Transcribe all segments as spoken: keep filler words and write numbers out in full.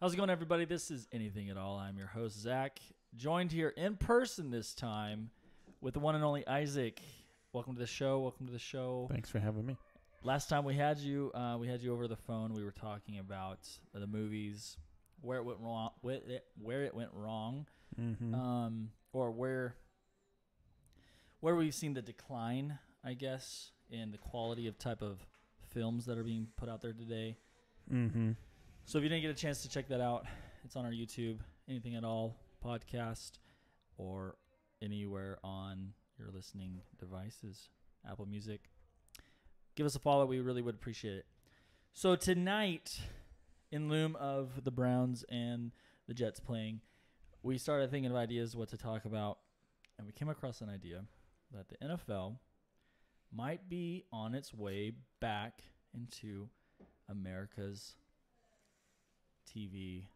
How's it going, everybody? This is Anything at All. I'm your host, Zach, joined here in person this time with the one and only Isaac. Welcome to the show. Welcome to the show. Thanks for having me. Last time we had you, uh, we had you over the phone. We were talking about the movies, where it went wrong, where it went wrong, mm-hmm. um, or where where we've seen the decline, I guess, in the quality of type of films that are being put out there today. Mm-hmm. So if you didn't get a chance to check that out, it's on our YouTube, Anything at All podcast, or anywhere on your listening devices, Apple Music. Give us a follow. We really would appreciate it. So tonight, in lieu of the Browns and the Jets playing, we started thinking of ideas, what to talk about, and we came across an idea that the N F L might be on its way back into America's T V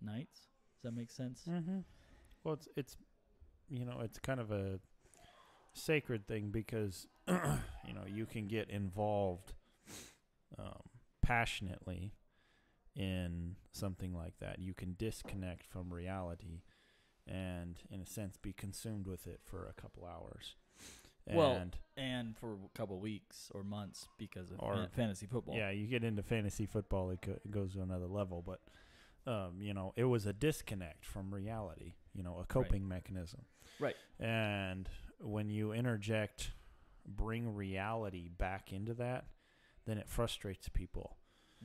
nights. Does that make sense? Mm-hmm. Well, it's it's you know it's kind of a sacred thing because you know you can get involved um, passionately in something like that. You can disconnect from reality and, in a sense, be consumed with it for a couple hours. And, well, and for a couple weeks or months because of or, fantasy football. Yeah, you get into fantasy football, it, co- it goes to another level. But, um, you know, it was a disconnect from reality, you know, a coping right. mechanism. Right. And when you interject, bring reality back into that, then it frustrates people.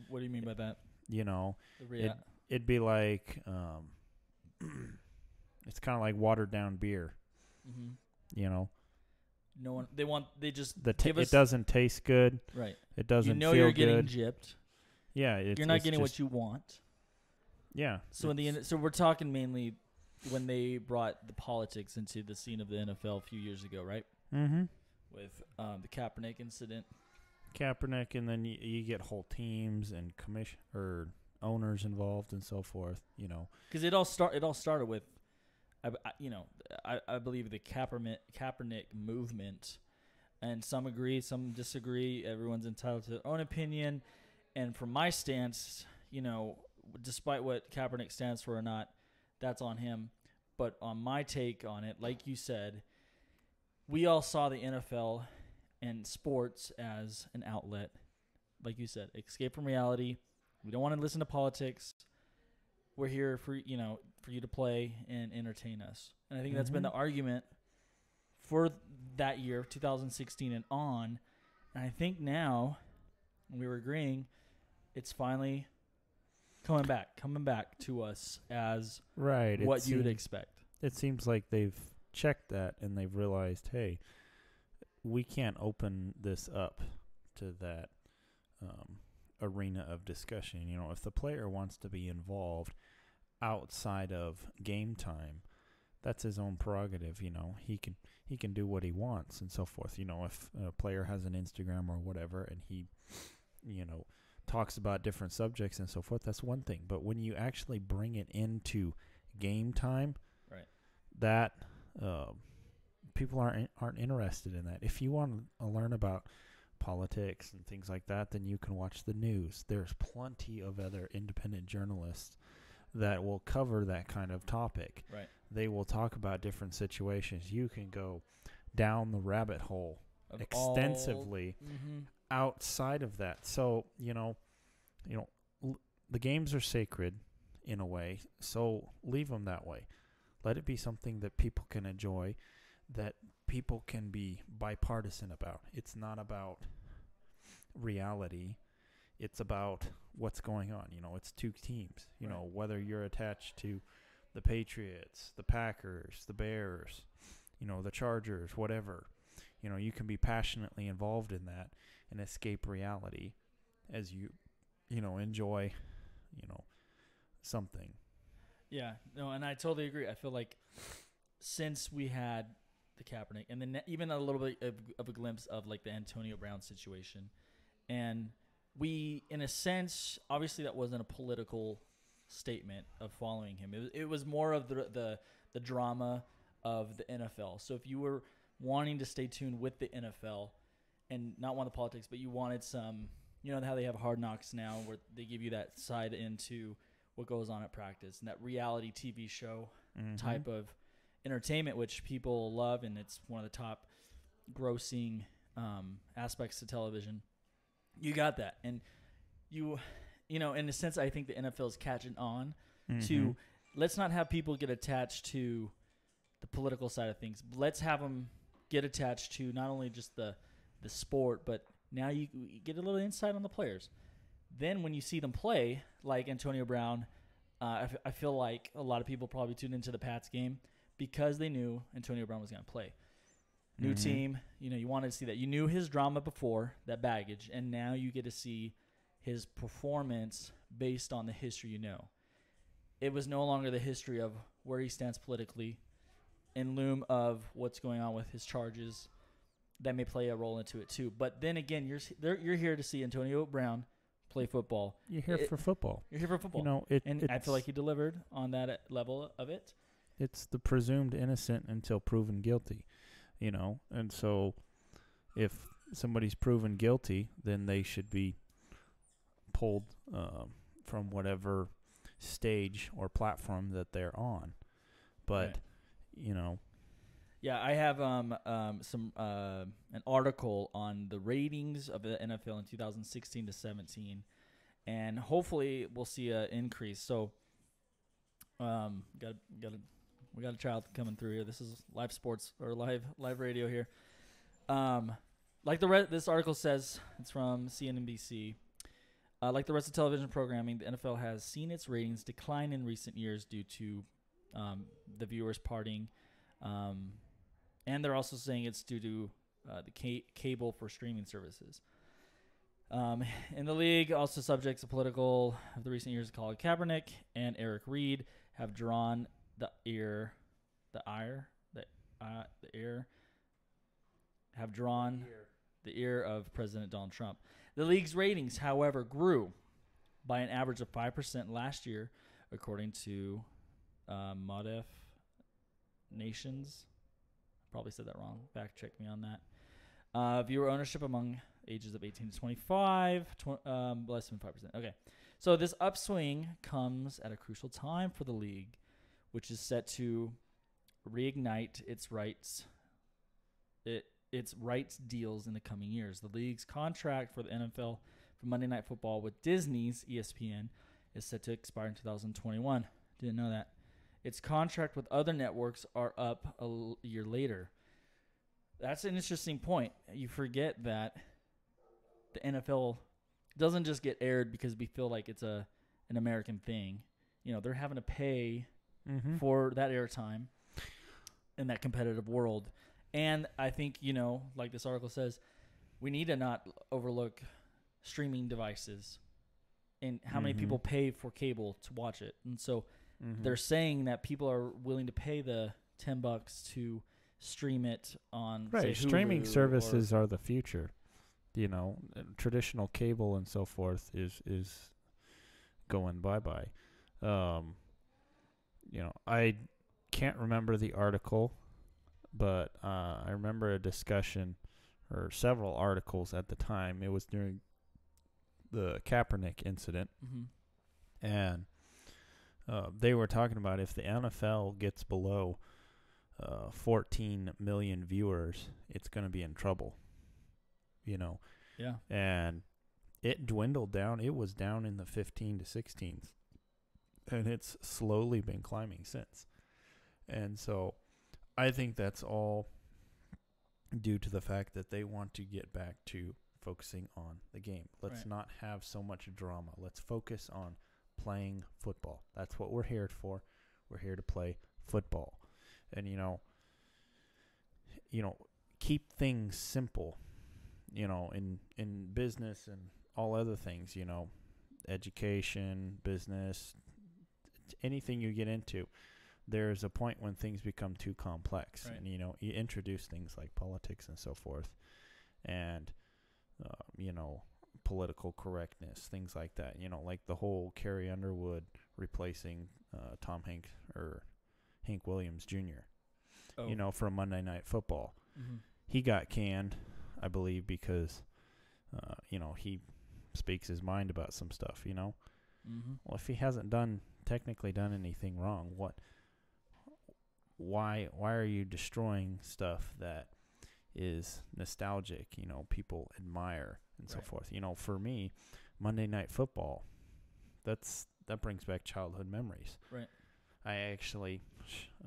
What do you mean it, by that? You know, rea- it, it'd be like, um, it's kind of like watered down beer, mm-hmm. you know. No one. They want. They just. The t- give us, it doesn't taste good. Right. It doesn't. You know feel you're getting good. gypped. Yeah. It's, you're not it's getting just, what you want. Yeah. So in the end, so we're talking mainly when they brought the politics into the scene of the N F L a few years ago, right? Mm-hmm. With um, the Kaepernick incident. Kaepernick, and then you, you get whole teams and commission or owners involved and so forth. You know. Because it all start. It all started with. I, you know, I, I believe the Kaepernick, Kaepernick movement, and some agree, some disagree. Everyone's entitled to their own opinion. And from my stance, you know, despite what Kaepernick stands for or not, that's on him. But on my take on it, like you said, we all saw the N F L and sports as an outlet. Like you said, escape from reality. We don't want to listen to politics. We're here for, you know, for you to play and entertain us. And I think that's mm-hmm. been the argument for that year, two thousand sixteen and on. And I think now, we were agreeing, it's finally coming back, coming back to us as right. what you would expect. It seems like they've checked that and they've realized, hey, we can't open this up to that um arena of discussion. You know, if the player wants to be involved outside of game time, that's his own prerogative. You know, he can he can do what he wants and so forth. You know, if a player has an Instagram or whatever and he, you know, talks about different subjects and so forth, that's one thing. But when you actually bring it into game time, right, that uh, people aren't aren't interested in that. If you want to learn about politics and things like that, then you can watch the news. There's plenty of other independent journalists that will cover that kind of topic. Right. They will talk about different situations. You can go down the rabbit hole of extensively all, mm-hmm. outside of that. So, you know, you know, l- the games are sacred in a way, so leave them that way. Let it be something that people can enjoy, that people can be bipartisan about. It's not about reality. It's about what's going on. You know, it's two teams. You right. know, whether you're attached to the Patriots, the Packers, the Bears, you know, the Chargers, whatever. You know, you can be passionately involved in that and escape reality as you, you know, enjoy, you know, something. Yeah. No, and I totally agree. I feel like since we had the Kaepernick, and then even a little bit of, of a glimpse of like the Antonio Brown situation, and we, in a sense, obviously that wasn't a political statement of following him. It was, it was more of the, the the drama of the N F L. So if you were wanting to stay tuned with the N F L and not want the politics, but you wanted some, you know how they have Hard Knocks now, where they give you that side into what goes on at practice and that reality T V show mm-hmm. type of entertainment, which people love. And it's one of the top grossing um, aspects to television. You got that. And you, you know, in a sense, I think the N F L is catching on mm-hmm. to let's not have people get attached to the political side of things. Let's have them get attached to not only just the, the sport, but now you, you get a little insight on the players. Then when you see them play, like Antonio Brown, uh, I, f- I feel like a lot of people probably tuned into the Pats game because they knew Antonio Brown was going to play. New mm-hmm. team, you know, you wanted to see that. You knew his drama before, that baggage, and now you get to see his performance based on the history you know. It was no longer the history of where he stands politically in lieu of what's going on with his charges that may play a role into it too. But then again, you're you're here to see Antonio Brown play football. You're here it, for football. You're here for football. You know, it, and I feel like he delivered on that level of it. It's the presumed innocent until proven guilty, you know. And so if somebody's proven guilty, then they should be pulled uh, from whatever stage or platform that they're on. But, right. you know. Yeah, I have um, um, some uh, an article on the ratings of the N F L in two thousand sixteen to seventeen, and hopefully we'll see an increase. So, um, got got a, we got a child coming through here. This is live sports or live live radio here. Um, like the re- this article says, it's from C N B C. Uh, like the rest of television programming, the N F L has seen its ratings decline in recent years due to um, the viewers partying. Um, And they're also saying it's due to uh, the ca- cable for streaming services. Um, in the league, also subjects of political of the recent years, Colin Kaepernick and Eric Reid have drawn the ear, the ire, the uh, the ear, have drawn the ear. the ear of President Donald Trump. The league's ratings, however, grew by an average of five percent last year, according to uh, Modif Nations. Probably said that wrong. Fact check me on that. Uh, viewer ownership among ages of eighteen to twenty-five, tw- um, less than five percent. Okay. So this upswing comes at a crucial time for the league, which is set to reignite its rights it, its rights deals in the coming years. The league's contract for the N F L for Monday Night Football with Disney's E S P N is set to expire in two thousand twenty-one. Didn't know that. Its contract with other networks are up a l- year later. That's an interesting point. You forget that the N F L doesn't just get aired because we feel like it's a an American thing. You know, they're having to pay mm-hmm. for that airtime in that competitive world. And I think, you know, like this article says, we need to not overlook streaming devices and how mm-hmm. many people pay for cable to watch it. And so Mm-hmm. they're saying that people are willing to pay the ten bucks to stream it on. Right, say, streaming services are the future. You know, traditional cable and so forth is is going bye bye. Um, you know, I can't remember the article, but uh, I remember a discussion or several articles at the time. It was during the Kaepernick incident, mm-hmm. and. Uh, they were talking about if the N F L gets below uh, fourteen million viewers, it's going to be in trouble, you know. Yeah. And it dwindled down. It was down in the fifteen to sixteen, and it's slowly been climbing since. And so I think that's all due to the fact that they want to get back to focusing on the game. Let's right. not have so much drama. Let's focus on playing football. That's what we're here for. We're here to play football. And you know, you know, keep things simple. You know, in in business and all other things, you know, education, business, anything you get into, there's a point when things become too complex. Right. And you know, you introduce things like politics and so forth, and uh, you know, political correctness, things like that, you know, like the whole Carrie Underwood replacing uh, Tom Hanks or Hank Williams Junior Oh. You know, for Monday Night Football, mm-hmm. he got canned, I believe, because uh, you know, he speaks his mind about some stuff, you know, Mm-hmm. Well, if he hasn't done technically done anything wrong, what? Why? Why are you destroying stuff that is nostalgic? You know, people admire and right. so forth. You know, for me, Monday Night Football, that's that brings back childhood memories. Right. I actually,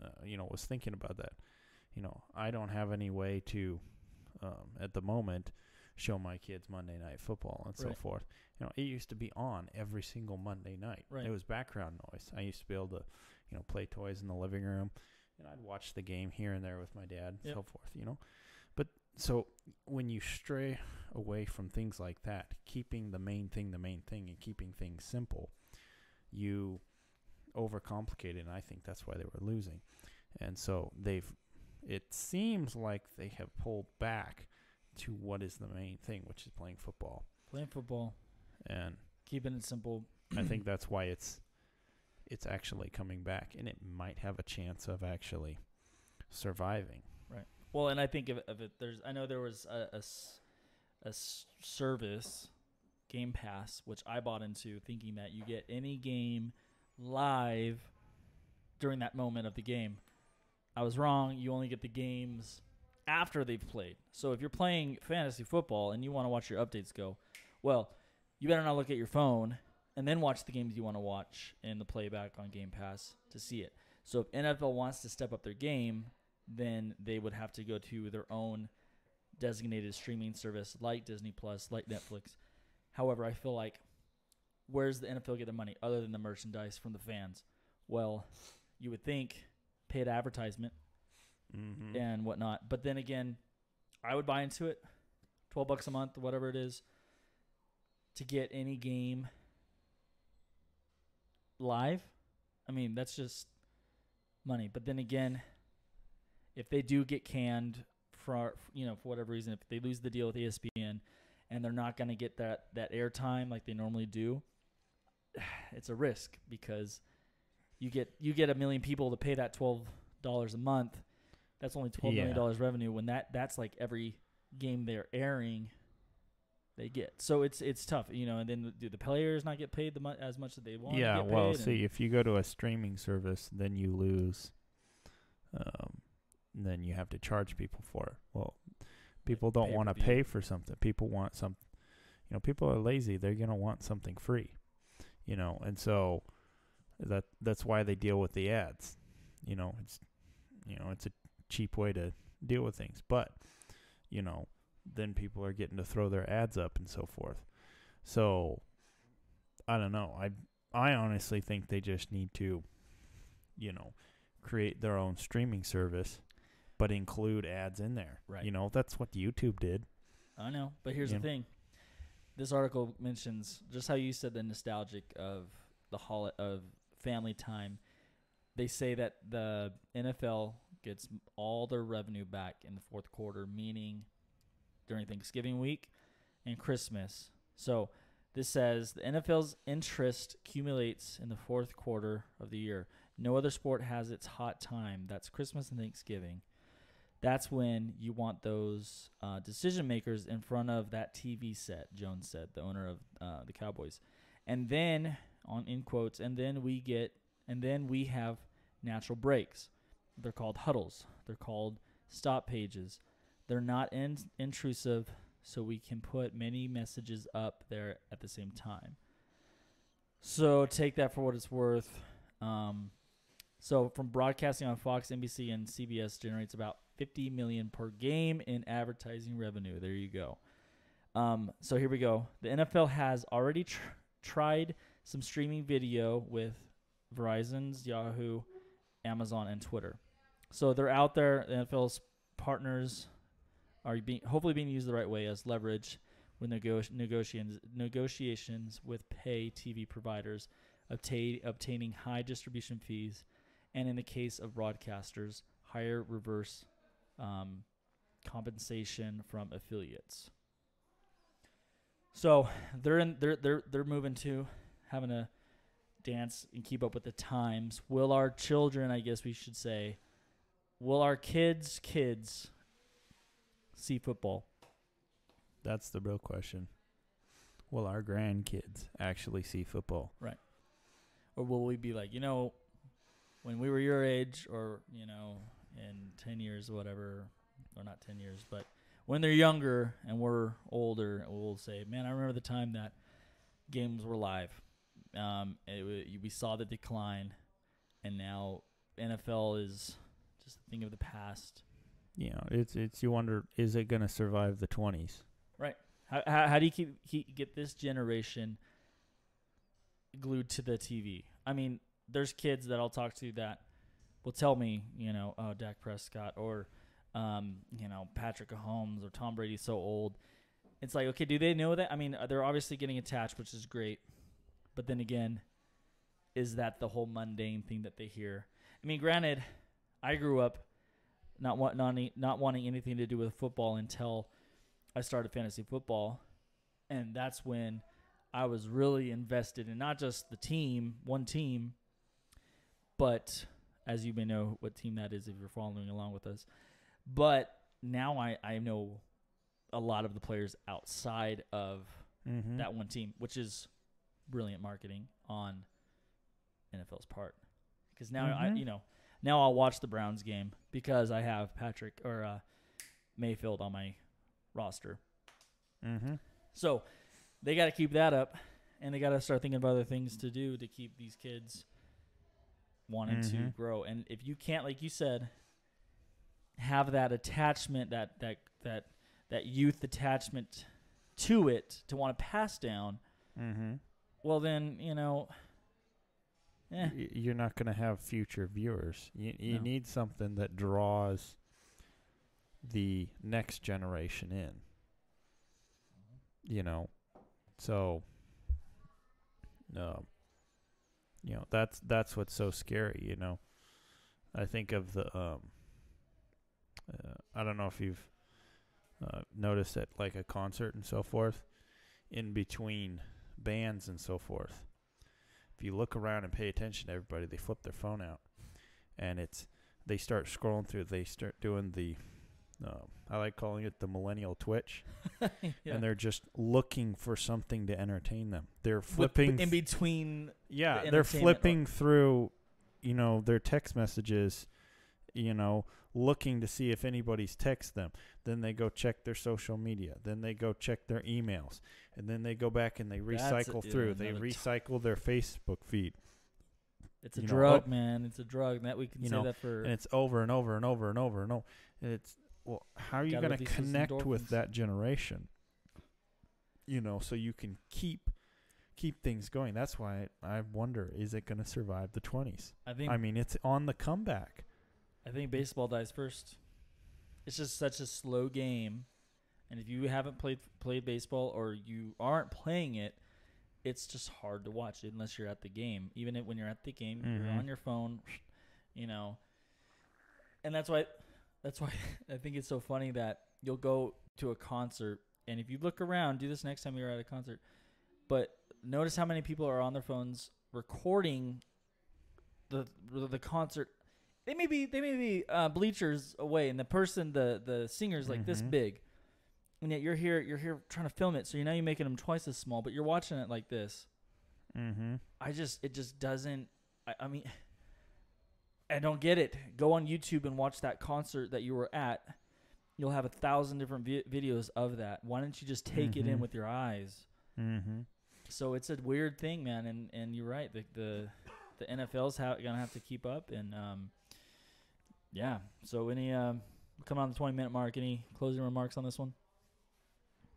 uh, you know, was thinking about that. You know, I don't have any way to, um, at the moment, show my kids Monday Night Football and right. so forth. You know, it used to be on every single Monday night. Right. It was background noise. I used to be able to, you know, play toys in the living room, and I'd watch the game here and there with my dad and yep. so forth, you know. But so when you stray away from things like that, keeping the main thing the main thing and keeping things simple, you overcomplicate it, and I think that's why they were losing. And so they've it seems like they have pulled back to what is the main thing, which is playing football. Playing football. And keeping it simple. I think that's why it's it's actually coming back, and it might have a chance of actually surviving. Right. Well, and I think of, of it, there's, I know there was a, a, a service, Game Pass, which I bought into thinking that you get any game live during that moment of the game. I was wrong. You only get the games after they've played. So if you're playing fantasy football and you want to watch your updates go, well, you better not look at your phone and then watch the games you want to watch in the playback on Game Pass to see it. So if N F L wants to step up their game, then they would have to go to their own designated streaming service like Disney Plus, like Netflix. However, I feel like, where's the N F L get the money other than the merchandise from the fans? Well, you would think paid advertisement mm-hmm. and whatnot. But then again, I would buy into it, twelve bucks a month, whatever it is, to get any game live. I mean, that's just money. But then again, if they do get canned for, you know, for whatever reason, if they lose the deal with E S P N and they're not going to get that, that airtime like they normally do, it's a risk because you get you get a million people to pay that twelve dollars a month. That's only twelve yeah. million dollars revenue when that that's like every game they're airing they get. So it's it's tough, you know. And then do the players not get paid the mu- as much as they want? Yeah, to get well, paid see, if you go to a streaming service, then you lose. Um, then you have to charge people for it. Well, people don't want to pay for something. People want some, you know. People are lazy. They're gonna want something free, you know. And so that that's why they deal with the ads. You know, it's you know it's a cheap way to deal with things. But you know, then people are getting to throw their ads up and so forth. So I don't know. I I honestly think they just need to, you know, create their own streaming service, but include ads in there. Right. You know, that's what YouTube did. I know. But here's you the know? thing. This article mentions just how you said the nostalgic of the hol- of family time. They say that the N F L gets all their revenue back in the fourth quarter, meaning during Thanksgiving week and Christmas. So this says the N F L's interest accumulates in the fourth quarter of the year. No other sport has its hot time. That's Christmas and Thanksgiving. That's when you want those uh, decision makers in front of that T V set, Jones said, the owner of uh, the Cowboys. And then, on in quotes, and then we get, and then we have natural breaks. They're called huddles. They're called stop pages. They're not in, intrusive, so we can put many messages up there at the same time. So take that for what it's worth. Um, so from broadcasting on Fox, N B C, and C B S generates about fifty million dollars per game in advertising revenue. There you go. Um, so here we go. The N F L has already tr- tried some streaming video with Verizon's, Yahoo, Amazon, and Twitter. So they're out there. The N F L's partners are being, hopefully being used the right way as leverage when nego- negotiations, negotiations with pay T V providers, obtain, obtaining high distribution fees, and in the case of broadcasters, higher reverse Um, compensation from affiliates. So they're in, they're they're they're moving to having to dance and keep up with the times. Will our children, I guess we should say, will our kids' kids see football? That's the real question. Will our grandkids actually see football? Right. Or will we be like, you know, when we were your age, or, you know, in ten years or whatever, or not ten years, but when they're younger and we're older, we'll say, man, I remember the time that games were live. Um, it, we saw the decline, and now N F L is just a thing of the past. Yeah, it's it's you wonder, is it going to survive the twenties? Right. How how, how do you keep, keep get this generation glued to the T V? I mean, there's kids that I'll talk to that will tell me, you know, oh, Dak Prescott or, um, you know, Patrick Mahomes or Tom Brady's so old. It's like, okay, do they know that? I mean, they're obviously getting attached, which is great. But then again, is that the whole mundane thing that they hear? I mean, granted, I grew up not want, not, not wanting anything to do with football until I started fantasy football. And that's when I was really invested in not just the team, one team, but as you may know what team that is if you're following along with us. But now I, I know a lot of the players outside of mm-hmm. that one team, which is brilliant marketing on N F L's part. Because now mm-hmm. I, you know, now I'll watch the Browns game because I have Patrick or uh, Mayfield on my roster. Mm-hmm. So they got to keep that up, and they got to start thinking of other things to do to keep these kids wanting mm-hmm. to grow. And if you can't, like you said, have that attachment, that that that that youth attachment to it, to want to pass down. Mm-hmm. Well, then, you know, eh. You're not going to have future viewers. You you no. need something that draws the next generation in. You know, so no, you know that's that's what's so scary. You know, I think of the. Um, uh, I don't know if you've uh, noticed at like a concert and so forth, in between bands and so forth. If you look around and pay attention to everybody, they flip their phone out, and it's they start scrolling through. They start doing the, uh, I like calling it the millennial twitch, yeah. and they're just looking for something to entertain them. They're flipping in between. Yeah, the they're flipping through, you know, their text messages, you know, looking to see if anybody's text them. Then they go check their social media. Then they go check their emails. And then they go back and they recycle through. Yeah, they recycle their Facebook feed. It's a drug, man. It's a drug. That we can say that for. And it's over and over and over and over and over. And it's, well, how are you going to connect with that generation? You know, so you can keep keep things going. That's why I wonder, is it going to survive the twenties? I think. I mean, it's on the comeback. I think baseball dies first. It's just such a slow game, and if you haven't played played baseball or you aren't playing it, it's just hard to watch unless you're at the game. Even when you're at the game, mm-hmm. you're on your phone, you know. And that's why, that's why I think it's so funny that you'll go to a concert, and if you look around, do this next time you're at a concert, but notice how many people are on their phones recording the the concert. They may be they may be uh, bleachers away, and the person, the the singer's like mm-hmm. this big, and yet you're here you're here trying to film it. So you know you're making them twice as small, but you're watching it like this. Mm-hmm. I just it just doesn't. I, I mean, I don't get it. Go on YouTube and watch that concert that you were at. You'll have a thousand different vi videos of that. Why don't you just take mm-hmm. it in with your eyes? Mm-hmm. So it's a weird thing, man. And and you're right. The the the N F L's ha gonna have to keep up and. Um, Yeah. So any um, coming on the twenty minute mark, any closing remarks on this one?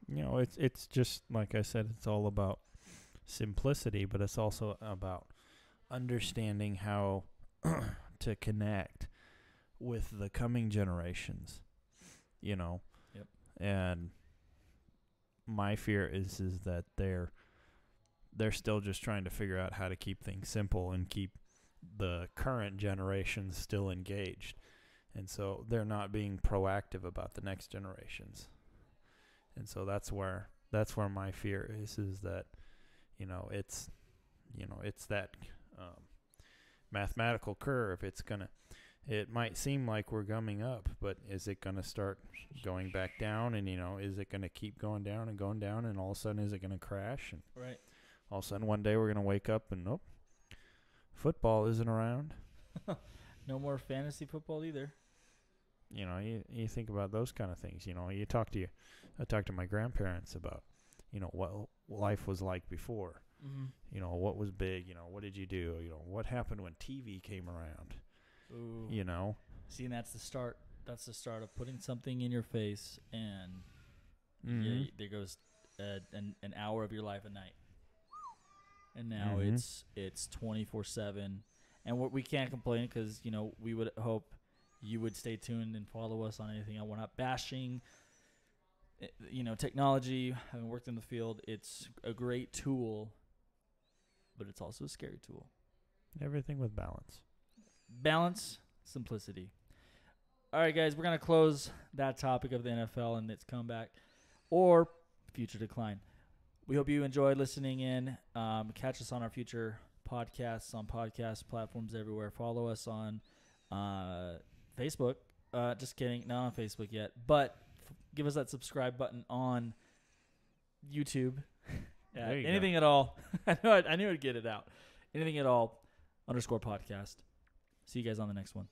You know, it's it's just like I said, it's all about simplicity, but it's also about understanding how to connect with the coming generations. You know. Yep. And my fear is is that they're they're still just trying to figure out how to keep things simple and keep the current generation's still engaged, and so they're not being proactive about the next generations. And so that's where that's where my fear is is that, you know, it's you know it's that um, mathematical curve. It's gonna it might seem like we're coming up, but is it gonna start going back down? And you know, is it gonna keep going down and going down? And all of a sudden, is it gonna crash? And right. All of a sudden, one day we're gonna wake up and nope. football isn't around. No more fantasy football either. You know, you, you think about those kind of things. You know, you talk to you, I talked to my grandparents about, you know, what life was like before. Mm-hmm. You know, what was big. You know, what did you do? You know, what happened when T V came around? Ooh. You know, see, and that's the start. That's the start of putting something in your face, and mm-hmm. yeah, there goes uh, an an hour of your life a night. And now mm-hmm. it's it's twenty-four seven, and what we can't complain because you know we would hope you would stay tuned and follow us on anything. We're not bashing, you know, technology. Having worked in the field, it's a great tool, but it's also a scary tool. Everything with balance, balance, simplicity. All right, guys, we're gonna close that topic of the N F L and its comeback or future decline. We hope you enjoyed listening in. Um, catch us on our future podcasts, on podcast platforms everywhere. Follow us on uh, Facebook. Uh, just kidding. Not on Facebook yet. But f- give us that subscribe button on YouTube. Yeah, you anything go. At all. I, knew I'd, I knew I'd get it out. Anything at all, underscore podcast. See you guys on the next one.